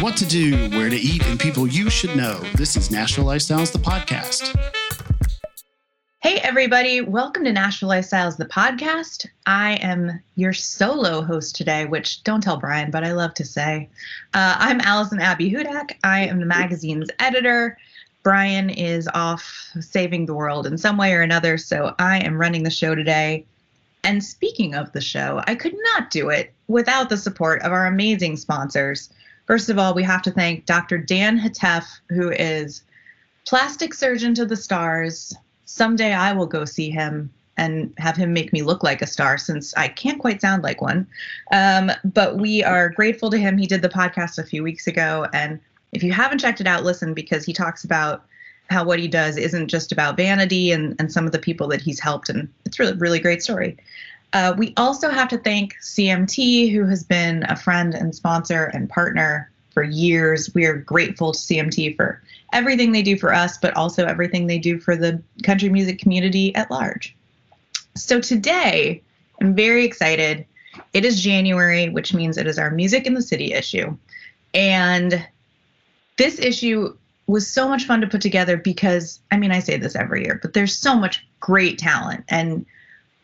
what to do, where to eat, and people you should know. This is Nashville Lifestyles, the podcast. Hey, everybody. Welcome to Nashville Lifestyles, the podcast. I am your solo host today, which don't tell Brian, but I love to say. I'm Allison Abby Hudak. I am the magazine's editor. Brian is off saving the world in some way or another, so I am running the show today. And speaking of the show, I could not do it without the support of our amazing sponsors. First of all, we have to thank Dr. Dan Hatef, who is plastic surgeon to the stars. Someday I will go see him and have him make me look like a star, since I can't quite sound like one. But we are grateful to him. He did the podcast a few weeks ago, and if you haven't checked it out, listen, because he talks about how what he does isn't just about vanity and some of the people that he's helped, and it's really, really great story. We also have to thank CMT, who has been a friend and sponsor and partner for years. We are grateful to CMT for everything they do for us, but also everything they do for the country music community at large. So today, I'm very excited. It is January, which means it is our Music in the City issue. And this issue was so much fun to put together because, I mean, I say this every year, but there's so much great talent. And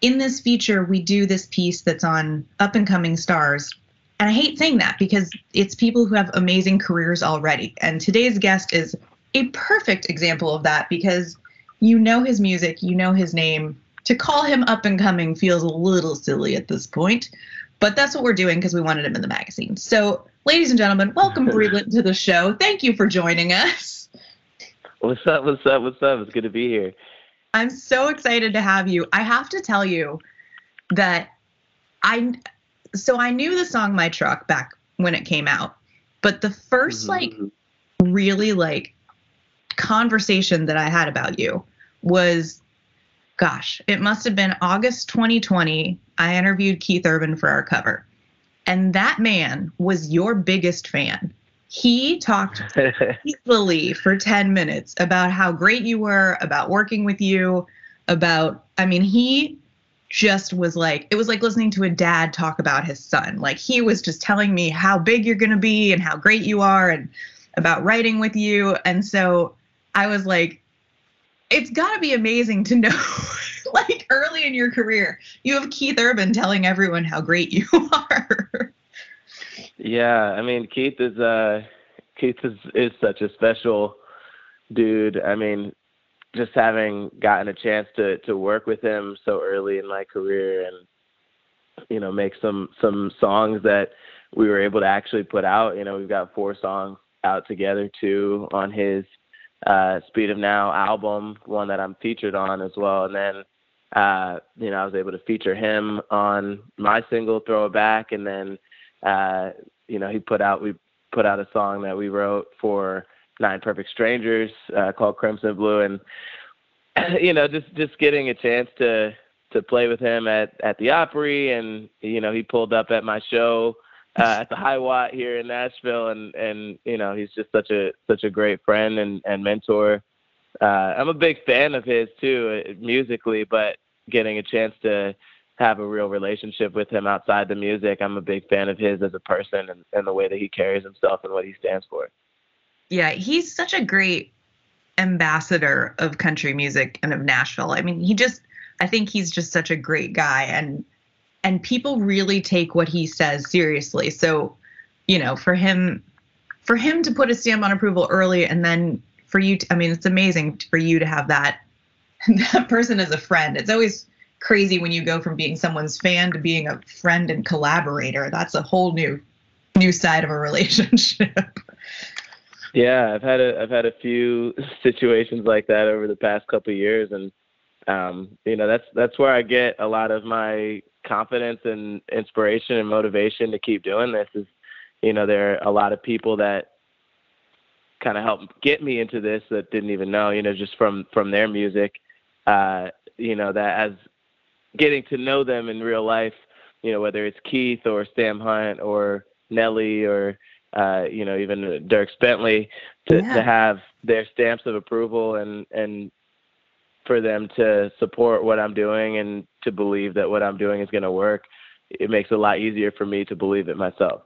in this feature, we do this piece that's on up-and-coming stars. And I hate saying that because it's people who have amazing careers already. And today's guest is a perfect example of that because you know his music, you know his name. To call him up-and-coming feels a little silly at this point, but that's what we're doing because we wanted him in the magazine. So, ladies and gentlemen, welcome, Breland, to the show. Thank you for joining us. What's up, what's up, what's up? It's good to be here. I'm so excited to have you. I have to tell you that I knew the song My Truck back when it came out, but the first, really conversation that I had about you was, gosh, it must have been August 2020. I interviewed Keith Urban for our cover. And that man was your biggest fan. He talked easily for 10 minutes about how great you were, about working with you, about, I mean, he just was like, it was like listening to a dad talk about his son. Like, he was just telling me how big you're going to be and how great you are and about writing with you. And so I was like, it's got to be amazing to know, like, early in your career, you have Keith Urban telling everyone how great you are. Yeah, I mean, Keith is such a special dude. I mean, just having gotten a chance to work with him so early in my career and, you know, make some songs that we were able to actually put out. You know, we've got 4 songs out together, 2 on his Speed of Now album, one that I'm featured on as well. And then, I was able to feature him on my single Throw It Back. And then, we put out a song that we wrote for Nine Perfect Strangers called Crimson Blue. And, you know, just getting a chance to play with him at the Opry. And, you know, he pulled up at my show at the High Watt here in Nashville, and you know, he's just such a great friend and mentor. I'm a big fan of his too, musically, but getting a chance to have a real relationship with him outside the music, I'm a big fan of his as a person and the way that he carries himself and what he stands for. Yeah, he's such a great ambassador of country music and of Nashville. I mean, I think he's just such a great guy, and people really take what he says seriously. So, you know, for him to put a stamp on approval early, and then for you, it's amazing for you to have that person as a friend. It's always crazy when you go from being someone's fan to being a friend and collaborator. That's a whole new side of a relationship. Yeah, I've had a few situations like that over the past couple of years, and that's where I get a lot of my confidence and inspiration and motivation to keep doing this is, you know, there are a lot of people that kind of helped get me into this that didn't even know, you know, just from their music, that as getting to know them in real life, you know, whether it's Keith or Sam Hunt or Nelly or, even Dierks Bentley to have their stamps of approval and for them to support what I'm doing and to believe that what I'm doing is going to work, it makes it a lot easier for me to believe it myself.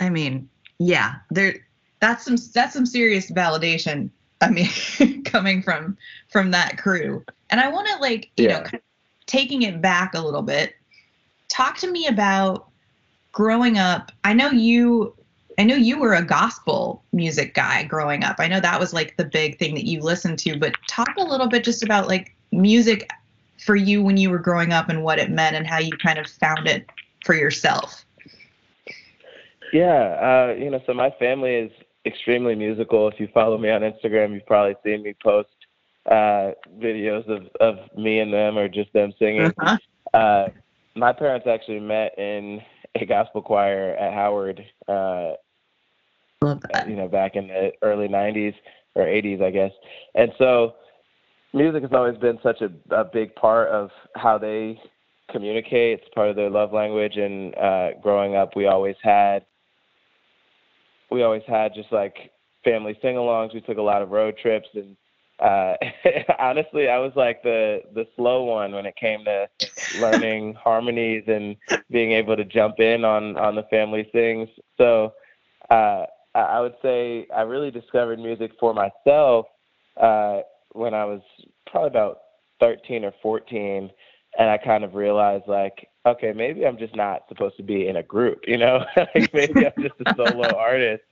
I mean, yeah, that's some serious validation. I mean, coming from that crew. And I want to, like, you know, kind of taking it back a little bit. Talk to me about growing up. I know you were a gospel music guy growing up. I know that was like the big thing that you listened to, but talk a little bit just about like music for you when you were growing up and what it meant and how you kind of found it for yourself. Yeah, you know, so my family is extremely musical. If you follow me on Instagram, you've probably seen me post videos of me and them or just them singing. Uh-huh. My parents actually met in a gospel choir at Howard, love that. You know, back in the early 90s or 80s, I guess. And so music has always been such a big part of how they communicate. It's part of their love language. And growing up, we always had just like family sing-alongs. We took a lot of road trips, and honestly, I was like the slow one when it came to learning harmonies and being able to jump in on the family things. So I would say I really discovered music for myself when I was probably about 13 or 14, and I kind of realized, like, okay, maybe I'm just not supposed to be in a group, you know? Like, maybe I'm just a solo artist.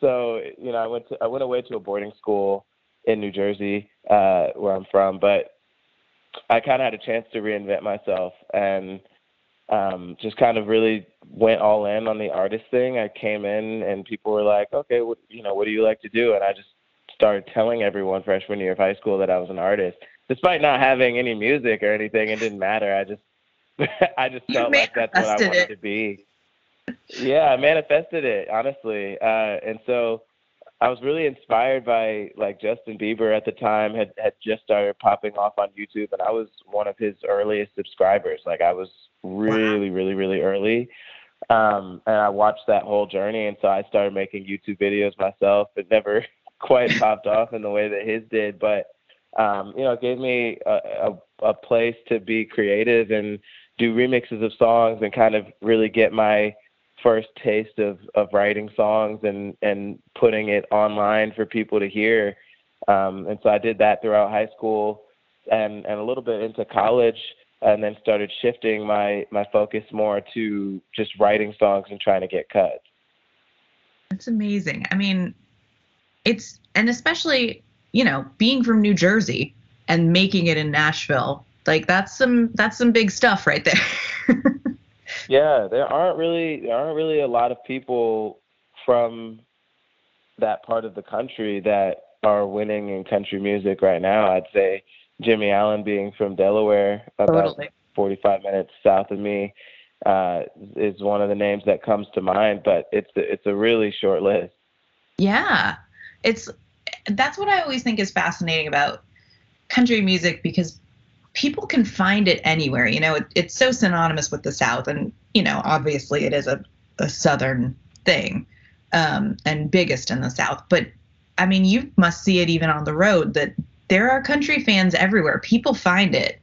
So, you know, I went away to a boarding school in New Jersey, where I'm from, but I kind of had a chance to reinvent myself and just kind of really went all in on the artist thing. I came in and people were like, okay, what do you like to do? And I just started telling everyone freshman year of high school that I was an artist, despite not having any music or anything. It didn't matter. I just felt like that's what I wanted to be. Yeah, I manifested it, honestly. And so I was really inspired by, like, Justin Bieber at the time had just started popping off on YouTube, and I was one of his earliest subscribers. Like, I was really, really, really early. And I watched that whole journey, and so I started making YouTube videos myself. It never quite popped off in the way that his did, but, you know, it gave me a place to be creative and do remixes of songs and kind of really get my first taste of writing songs and putting it online for people to hear. And so I did that throughout high school and a little bit into college, and then started shifting my focus more to just writing songs and trying to get cuts. That's amazing. I mean, and especially, you know, being from New Jersey and making it in Nashville, like that's some big stuff right there. Yeah, there aren't really a lot of people from that part of the country that are winning in country music right now. I'd say Jimmy Allen, being from Delaware, about 45 minutes south of me, is one of the names that comes to mind, but it's a really short list. Yeah. That's what I always think is fascinating about country music, because people can find it anywhere. You know, it's so synonymous with the South, and, you know, obviously it is a Southern thing, and biggest in the South. But I mean, you must see it even on the road that there are country fans everywhere. People find it.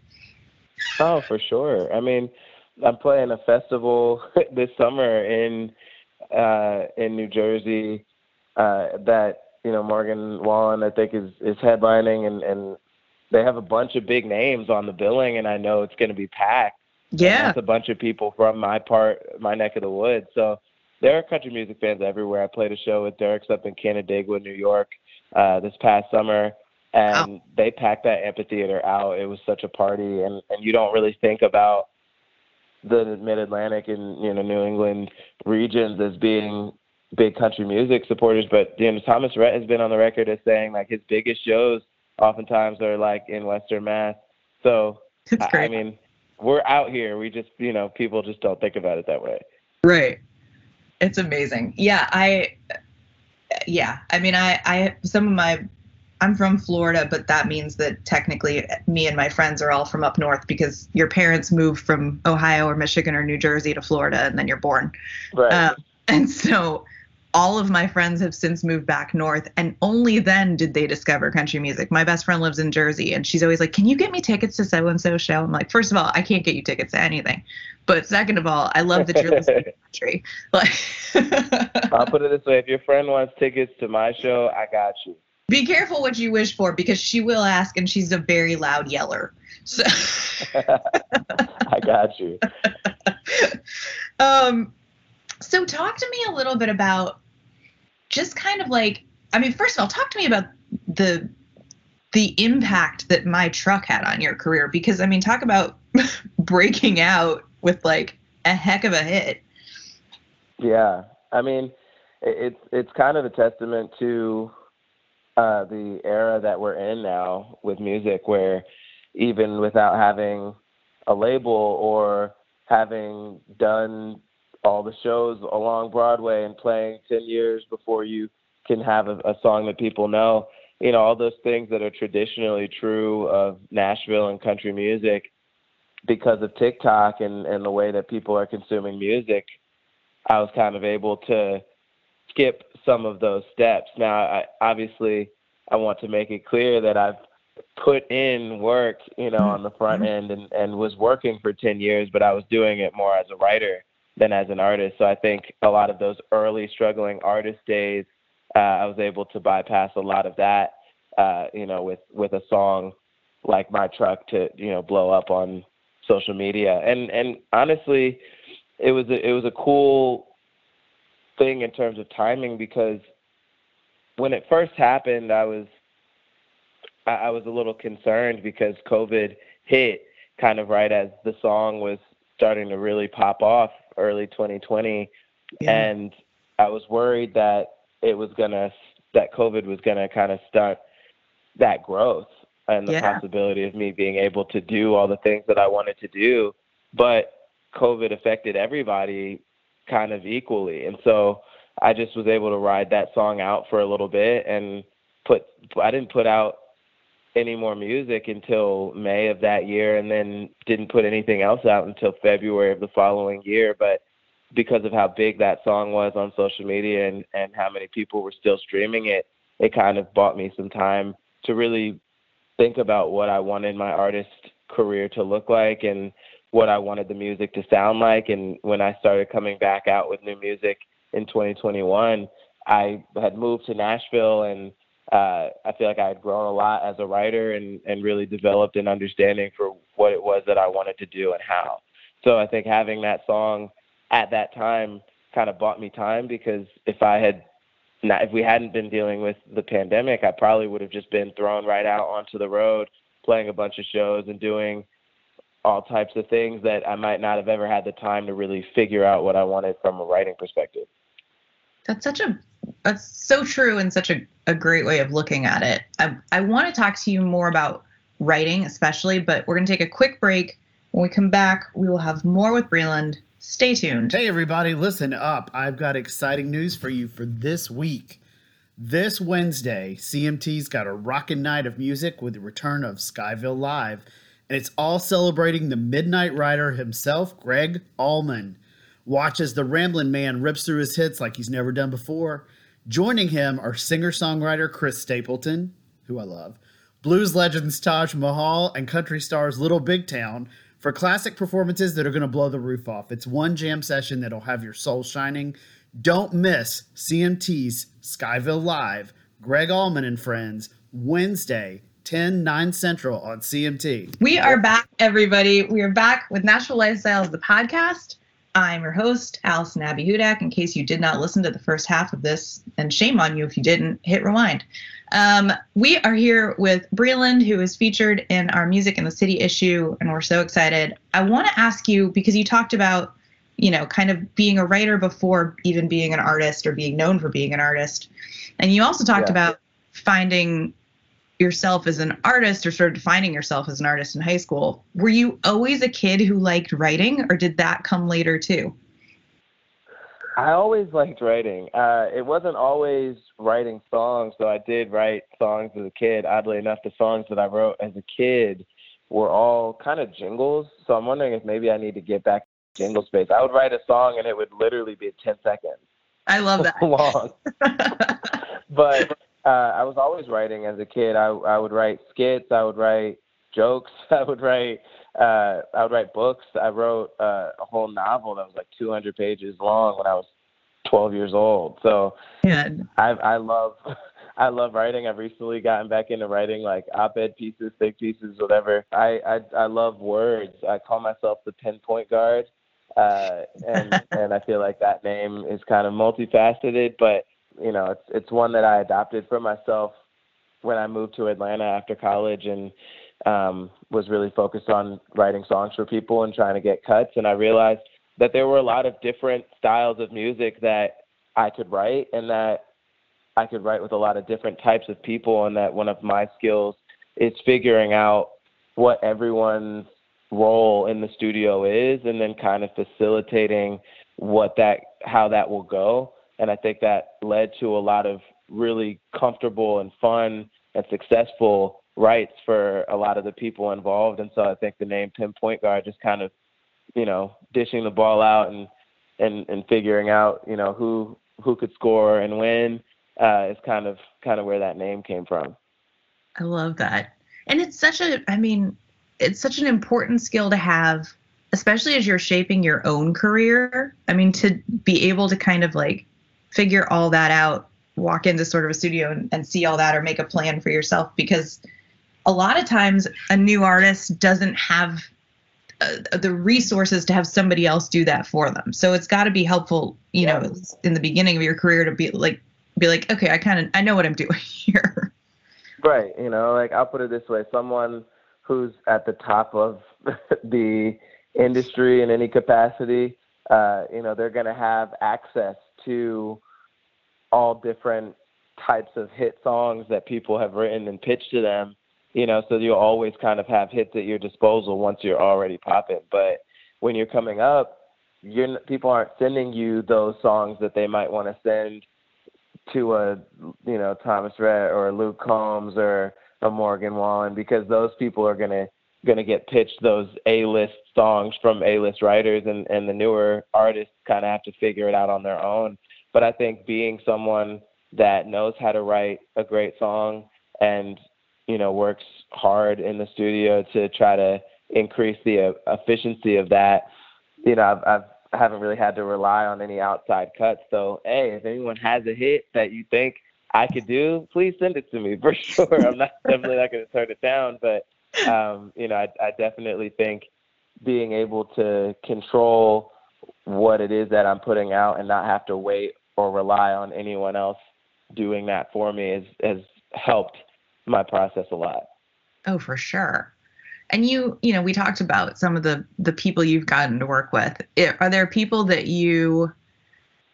Oh, for sure. I mean, I'm playing a festival this summer in New Jersey, that, you know, Morgan Wallen, I think, is headlining, and they have a bunch of big names on the billing, and I know it's going to be packed. Yeah. It's a bunch of people from my neck of the woods. So there are country music fans everywhere. I played a show with Dierks up in Canandaigua, New York, this past summer, and they packed that amphitheater out. It was such a party, and you don't really think about the mid-Atlantic and, you know, New England regions as being big country music supporters. But, you know, Thomas Rhett has been on the record as saying, like, his biggest shows oftentimes they're like in Western Mass. So, I mean, we're out here. We just, you know, people just don't think about it that way. Right. It's amazing. Yeah. I'm from Florida, but that means that technically me and my friends are all from up north, because your parents moved from Ohio or Michigan or New Jersey to Florida, and then you're born. Right. And so all of my friends have since moved back north, and only then did they discover country music. My best friend lives in Jersey, and she's always like, can you get me tickets to so-and-so show? I'm like, first of all, I can't get you tickets to anything. But second of all, I love that you're listening to country. Like, I'll put it this way. If your friend wants tickets to my show, I got you. Be careful what you wish for, because she will ask, and she's a very loud yeller. So I got you. So talk to me a little bit about just kind of like, I mean, first of all, talk to me about the impact that My Truck had on your career, because, I mean, talk about breaking out with like a heck of a hit. Yeah. I mean, it's kind of a testament to the era that we're in now with music, where even without having a label or having done all the shows along Broadway and playing 10 years before you can have a song that people know, you know, all those things that are traditionally true of Nashville and country music, because of TikTok and the way that people are consuming music, I was kind of able to skip some of those steps. Now, I want to make it clear that I've put in work, you know, on the front end and was working for 10 years, but I was doing it more as a writer than as an artist. So I think a lot of those early struggling artist days, I was able to bypass a lot of that, you know, with a song like My Truck to, you know, blow up on social media. And honestly, it was a cool thing in terms of timing, because when it first happened, I was a little concerned because COVID hit kind of right as the song was starting to really pop off early 2020. Yeah. And I was worried that COVID was going to kind of stunt that growth and the possibility of me being able to do all the things that I wanted to do. But COVID affected everybody kind of equally. And so I just was able to ride that song out for a little bit, and I didn't put out any more music until May of that year, and then didn't put anything else out until February of the following year. But because of how big that song was on social media and how many people were still streaming it, it kind of bought me some time to really think about what I wanted my artist career to look like and what I wanted the music to sound like. And when I started coming back out with new music in 2021, I had moved to Nashville, and I feel like I had grown a lot as a writer and really developed an understanding for what it was that I wanted to do and how. So I think having that song at that time kind of bought me time, because if we hadn't been dealing with the pandemic, I probably would have just been thrown right out onto the road, playing a bunch of shows and doing all types of things that I might not have ever had the time to really figure out what I wanted from a writing perspective. That's so true, and such a great way of looking at it. I want to talk to you more about writing especially, but we're going to take a quick break. When we come back, we will have more with Breland. Stay tuned. Hey, everybody, listen up. I've got exciting news for you for this week. This Wednesday, CMT's got a rockin' night of music with the return of Skyville Live, and it's all celebrating the Midnight Rider himself, Greg Allman. Watch as the Ramblin' Man rips through his hits like he's never done before. Joining him are singer-songwriter Chris Stapleton, who I love, blues legends Taj Mahal, and country stars Little Big Town, for classic performances that are going to blow the roof off. It's one jam session that'll have your soul shining. Don't miss CMT's Skyville Live, Greg Allman and Friends, Wednesday, 10, 9 Central on CMT. We are back, everybody. We are back with Nashville Lifestyles, the podcast. I'm your host, Allison Abby Hudak. In case you did not listen to the first half of this, and shame on you if you didn't, hit rewind. We are here with Breland, who is featured in our Music in the City issue, and we're so excited. I want to ask you, because you talked about, you know, kind of being a writer before even being an artist or being known for being an artist. And you also talked about finding yourself as an artist, or sort of defining yourself as an artist in high school. Were you always a kid who liked writing, or did that come later too? I always liked writing. It wasn't always writing songs, though I did write songs as a kid. Oddly enough, the songs that I wrote as a kid were all kind of jingles, so I'm wondering if maybe I need to get back to jingle space. I would write a song, and it would literally be 10 seconds. I love that. Long. But I was always writing as a kid. I would write skits. I would write jokes. I would write books. I wrote a whole novel that was like 200 pages long when I was 12 years old. So yeah. I love writing. I've recently gotten back into writing like op-ed pieces, thick pieces, whatever. I love words. I call myself the pinpoint guard. And I feel like that name is kind of multifaceted, but you know, it's one that I adopted for myself when I moved to Atlanta after college and was really focused on writing songs for people and trying to get cuts. And I realized that there were a lot of different styles of music that I could write and that I could write with a lot of different types of people. And that one of my skills is figuring out what everyone's role in the studio is and then kind of facilitating how that will go. And I think that led to a lot of really comfortable and fun and successful writes for a lot of the people involved. And so I think the name Pinpoint Guard just kind of, you know, dishing the ball out and figuring out, you know, who could score and when is kind of where that name came from. I love that. And it's such an important skill to have, especially as you're shaping your own career. I mean, to be able to kind of like figure all that out, walk into sort of a studio and see all that or make a plan for yourself, because a lot of times a new artist doesn't have the resources to have somebody else do that for them. So it's got to be helpful, you know, in the beginning of your career to be like, okay, I know what I'm doing here. Right. You know, like I'll put it this way. Someone who's at the top of the industry in any capacity, you know, they're going to have access to all different types of hit songs that people have written and pitched to them, you know, so you'll always kind of have hits at your disposal once you're already popping. But when you're coming up, people aren't sending you those songs that they might want to send to a, you know, Thomas Rhett or Luke Combs or a Morgan Wallen, because those people are going to get pitched those A-list songs from A-list writers, and the newer artists kind of have to figure it out on their own. But I think being someone that knows how to write a great song and, you know, works hard in the studio to try to increase the efficiency of that, you know, I haven't really had to rely on any outside cuts. So, hey, if anyone has a hit that you think I could do, please send it to me for sure. I'm definitely not going to turn it down, but you know, I definitely think being able to control what it is that I'm putting out and not have to wait or rely on anyone else doing that for me has helped my process a lot. Oh, for sure. And you know, we talked about some of the people you've gotten to work with. Are there people that you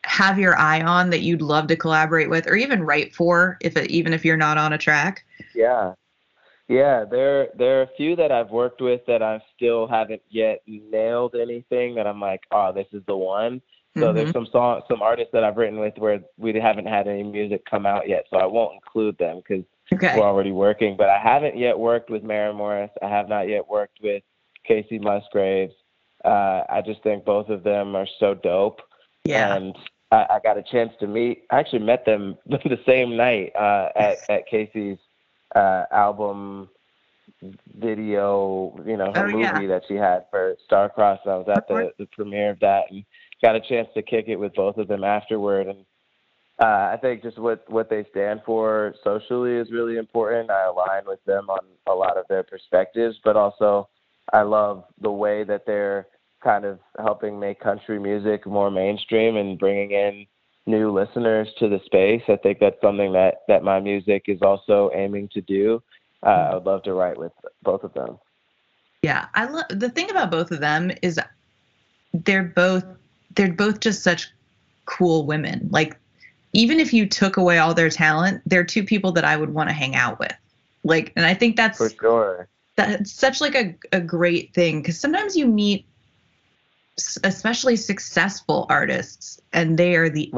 have your eye on that you'd love to collaborate with or even write for, even if you're not on a track? Yeah. There are a few that I've worked with that I still haven't yet nailed anything that I'm like, oh, this is the one. So there's some artists that I've written with where we haven't had any music come out yet. So I won't include them because we're already working, but I haven't yet worked with Maren Morris. I have not yet worked with Kacey Musgraves. I just think both of them are so dope. Yeah. And I got a chance to met them the same night at Kacey's album video, you know, her movie that she had for Star Cross. I was at the premiere of that and got a chance to kick it with both of them afterward. And I think just what they stand for socially is really important. I align with them on a lot of their perspectives, but also I love the way that they're kind of helping make country music more mainstream and bringing in new listeners to the space. I think that's something that my music is also aiming to do. I would love to write with both of them. Yeah. The thing about both of them is they're both just such cool women. Like, even if you took away all their talent, they're two people that I would want to hang out with. Like, and I think that's for sure. That's such like a great thing. 'Cause sometimes you meet especially successful artists and they are you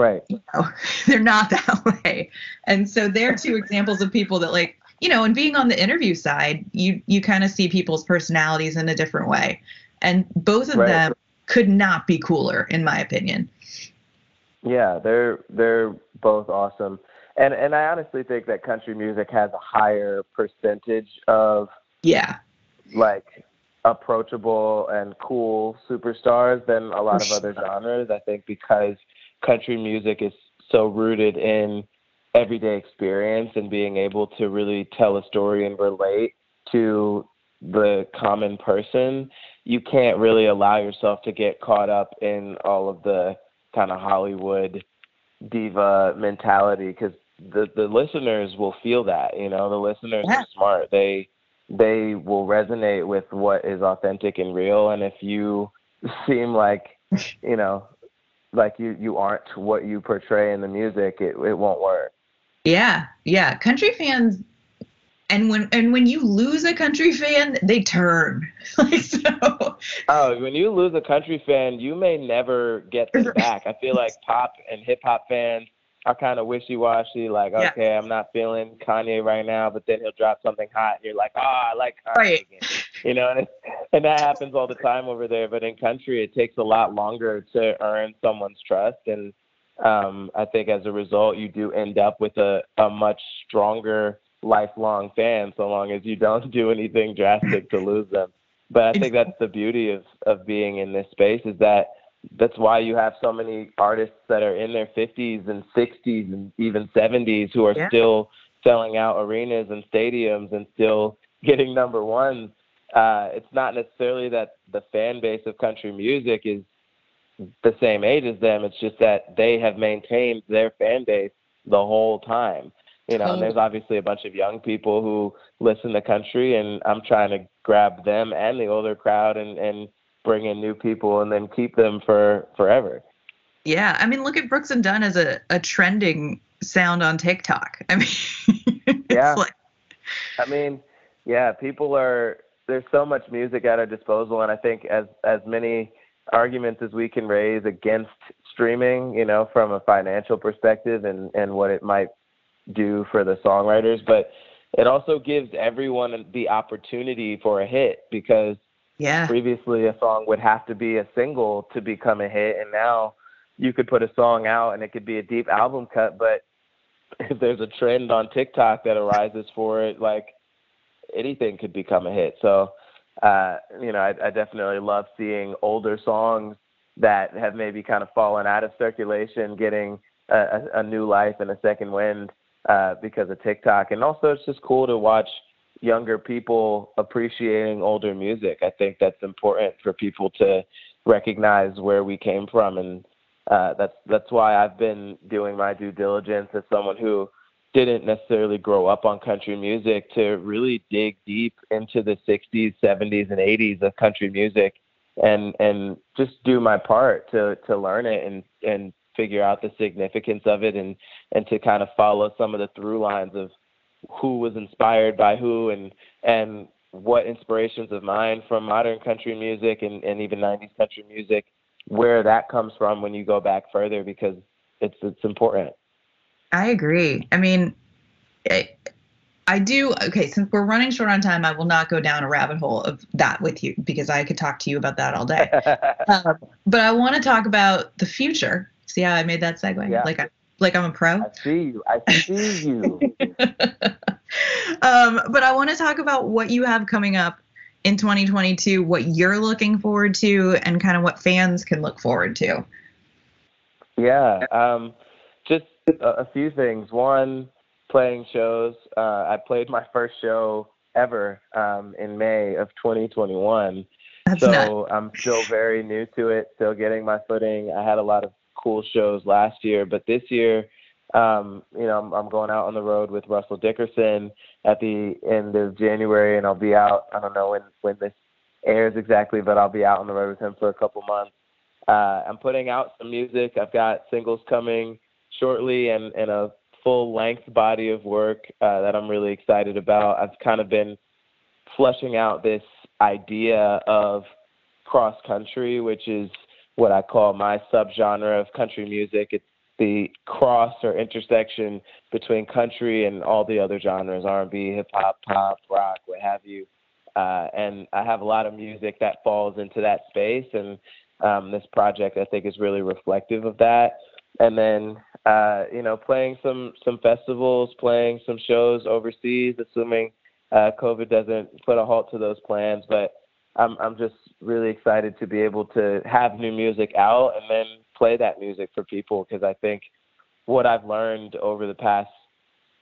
know, they're not that way. And so they're two examples of people that, like, you know, and being on the interview side, you kind of see people's personalities in a different way. And both of them could not be cooler, in my opinion. Yeah, they're both awesome. And I honestly think that country music has a higher percentage of like approachable and cool superstars than a lot of other genres. I think because country music is so rooted in everyday experience and being able to really tell a story and relate to the common person, you can't really allow yourself to get caught up in all of the kind of Hollywood diva mentality, because the listeners will feel that, you know, the listeners are smart. They will resonate with what is authentic and real. And if you seem like, you know, like you aren't what you portray in the music, it won't work. Yeah. Yeah. Country fans. And when you lose a country fan, they turn. Like, so. Oh, when you lose a country fan, you may never get them back. I feel like pop and hip hop fans are kind of wishy-washy. Like, okay, I'm not feeling Kanye right now, but then he'll drop something hot, and you're like, I like Kanye again. You know, and that happens all the time over there. But in country, it takes a lot longer to earn someone's trust, and I think as a result, you do end up with a much stronger lifelong fan, so long as you don't do anything drastic to lose them. But I think that's the beauty of being in this space, is that that's why you have so many artists that are in their 50s and 60s and even 70s who are still selling out arenas and stadiums and still getting number one. It's not necessarily that the fan base of country music is the same age as them. It's just that they have maintained their fan base the whole time. You know, and there's obviously a bunch of young people who listen to country, and I'm trying to grab them and the older crowd and bring in new people and then keep them for forever. Yeah. I mean, look at Brooks and Dunn as a trending sound on TikTok. I mean, people are, there's so much music at our disposal. And I think as many arguments as we can raise against streaming, you know, from a financial perspective and what it might do for the songwriters, but it also gives everyone the opportunity for a hit, because previously a song would have to be a single to become a hit, and now you could put a song out and it could be a deep album cut, but if there's a trend on TikTok that arises for it, like, anything could become a hit. So you know, I definitely love seeing older songs that have maybe kind of fallen out of circulation getting a new life and a second wind because of TikTok. And also, it's just cool to watch younger people appreciating older music. I think that's important for people to recognize where we came from. And that's why I've been doing my due diligence as someone who didn't necessarily grow up on country music to really dig deep into the 60s, 70s, and 80s of country music and just do my part to learn it and figure out the significance of it and to kind of follow some of the through lines of who was inspired by who and what inspirations of mine from modern country music and even 90s country music, where that comes from when you go back further, because it's important. I agree. I mean, I do. Okay, since we're running short on time, I will not go down a rabbit hole of that with you, because I could talk to you about that all day. But I want to talk about the future. See how I made that segue? Yeah. Like I'm a pro. I see you. But I want to talk about what you have coming up in 2022, what you're looking forward to, and kind of what fans can look forward to. Yeah. Just a few things. One, playing shows. I played my first show ever in May of 2021. I'm still very new to it, still getting my footing. I had a lot of cool shows last year, but this year, you know, I'm going out on the road with Russell Dickerson at the end of January, and I'll be out, I don't know when this airs exactly, but I'll be out on the road with him for a couple months. I'm putting out some music. I've got singles coming shortly and a full length body of work that I'm really excited about. I've kind of been fleshing out this idea of cross country, which is what I call my subgenre of country music. It's the cross or intersection between country and all the other genres, R&B, hip hop, pop, rock, what have you. And I have a lot of music that falls into that space. And this project, I think, is really reflective of that. And then, you know, playing some festivals, playing some shows overseas, assuming COVID doesn't put a halt to those plans. But I'm just really excited to be able to have new music out and then play that music for people, because I think what I've learned over the past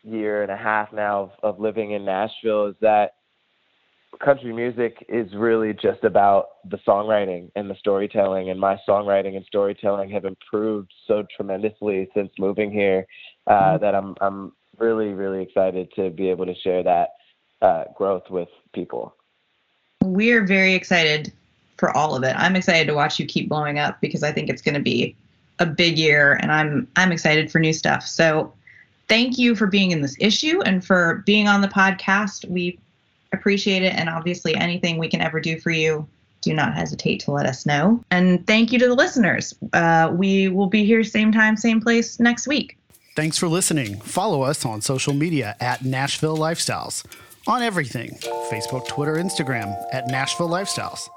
year and a half now of living in Nashville is that country music is really just about the songwriting and the storytelling, and my songwriting and storytelling have improved so tremendously since moving here that I'm really, really excited to be able to share that growth with people. We're very excited for all of it. I'm excited to watch you keep blowing up, because I think it's going to be a big year, and I'm excited for new stuff. So thank you for being in this issue and for being on the podcast. We appreciate it, and obviously anything we can ever do for you, do not hesitate to let us know. And thank you to the listeners. We will be here same time, same place next week. Thanks for listening. Follow us on social media at Nashville Lifestyles. On everything, Facebook, Twitter, Instagram, at Nashville Lifestyles.